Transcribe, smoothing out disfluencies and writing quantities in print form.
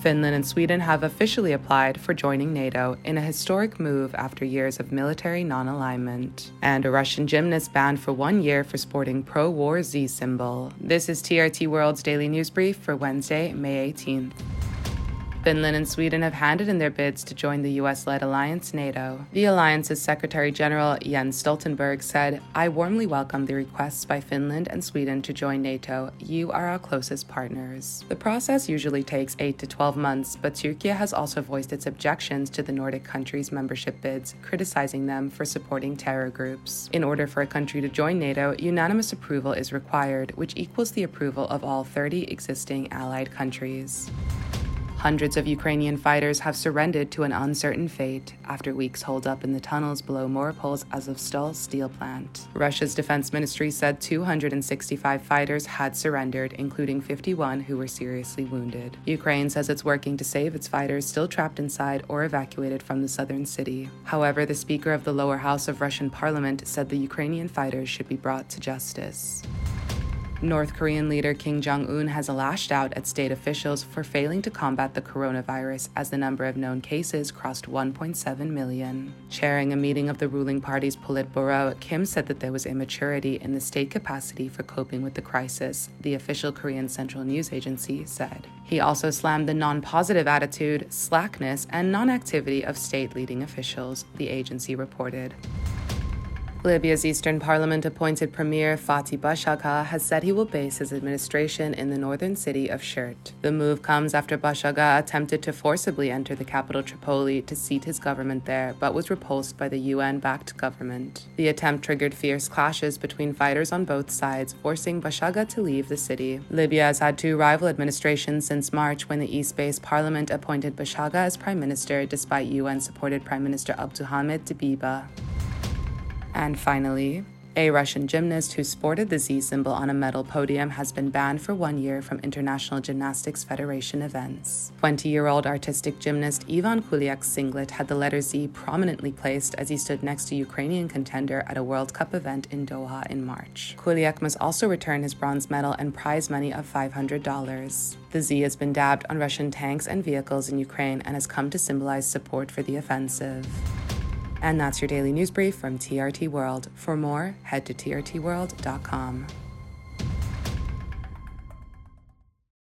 Finland and Sweden have officially applied for joining NATO in a historic move after years of military non-alignment. And a Russian gymnast banned for 1 year for sporting pro-war Z symbol. This is TRT World's Daily News Brief for Wednesday, May 18th. Finland and Sweden have handed in their bids to join the US-led alliance NATO. The alliance's Secretary General Jens Stoltenberg said, "I warmly welcome the requests by Finland and Sweden to join NATO. You are our closest partners." The process usually takes 8 to 12 months, but Turkey has also voiced its objections to the Nordic countries' membership bids, criticizing them for supporting terror groups. In order for a country to join NATO, unanimous approval is required, which equals the approval of all 30 existing allied countries. Hundreds of Ukrainian fighters have surrendered to an uncertain fate after weeks holdup in the tunnels below Mariupol's Azovstal steel plant. Russia's defense ministry said 265 fighters had surrendered, including 51 who were seriously wounded. Ukraine says it's working to save its fighters still trapped inside or evacuated from the southern city. However, the Speaker of the lower house of Russian parliament said the Ukrainian fighters should be brought to justice. North Korean leader Kim Jong-un has lashed out at state officials for failing to combat the coronavirus as the number of known cases crossed 1.7 million. Chairing a meeting of the ruling party's Politburo, Kim said that there was immaturity in the state capacity for coping with the crisis, the official Korean Central News Agency said. He also slammed the non-positive attitude, slackness, and non-activity of state-leading officials, the agency reported. Libya's Eastern Parliament-appointed Premier Fathi Bashagha has said he will base his administration in the northern city of Sirte. The move comes after Bashagha attempted to forcibly enter the capital Tripoli to seat his government there, but was repulsed by the UN-backed government. The attempt triggered fierce clashes between fighters on both sides, forcing Bashagha to leave the city. Libya has had two rival administrations since March, when the East-based Parliament appointed Bashagha as prime minister, despite UN-supported Prime Minister Abdul Hamid Dbeibah. And finally, a Russian gymnast who sported the Z symbol on a medal podium has been banned for 1 year from International Gymnastics Federation events. 20-year-old artistic gymnast Ivan Kuliak's singlet had the letter Z prominently placed as he stood next to Ukrainian contender at a World Cup event in Doha in March. Kuliak must also return his bronze medal and prize money of $500. The Z has been dabbed on Russian tanks and vehicles in Ukraine and has come to symbolize support for the offensive. And that's your daily news brief from TRT World. For more, head to trtworld.com.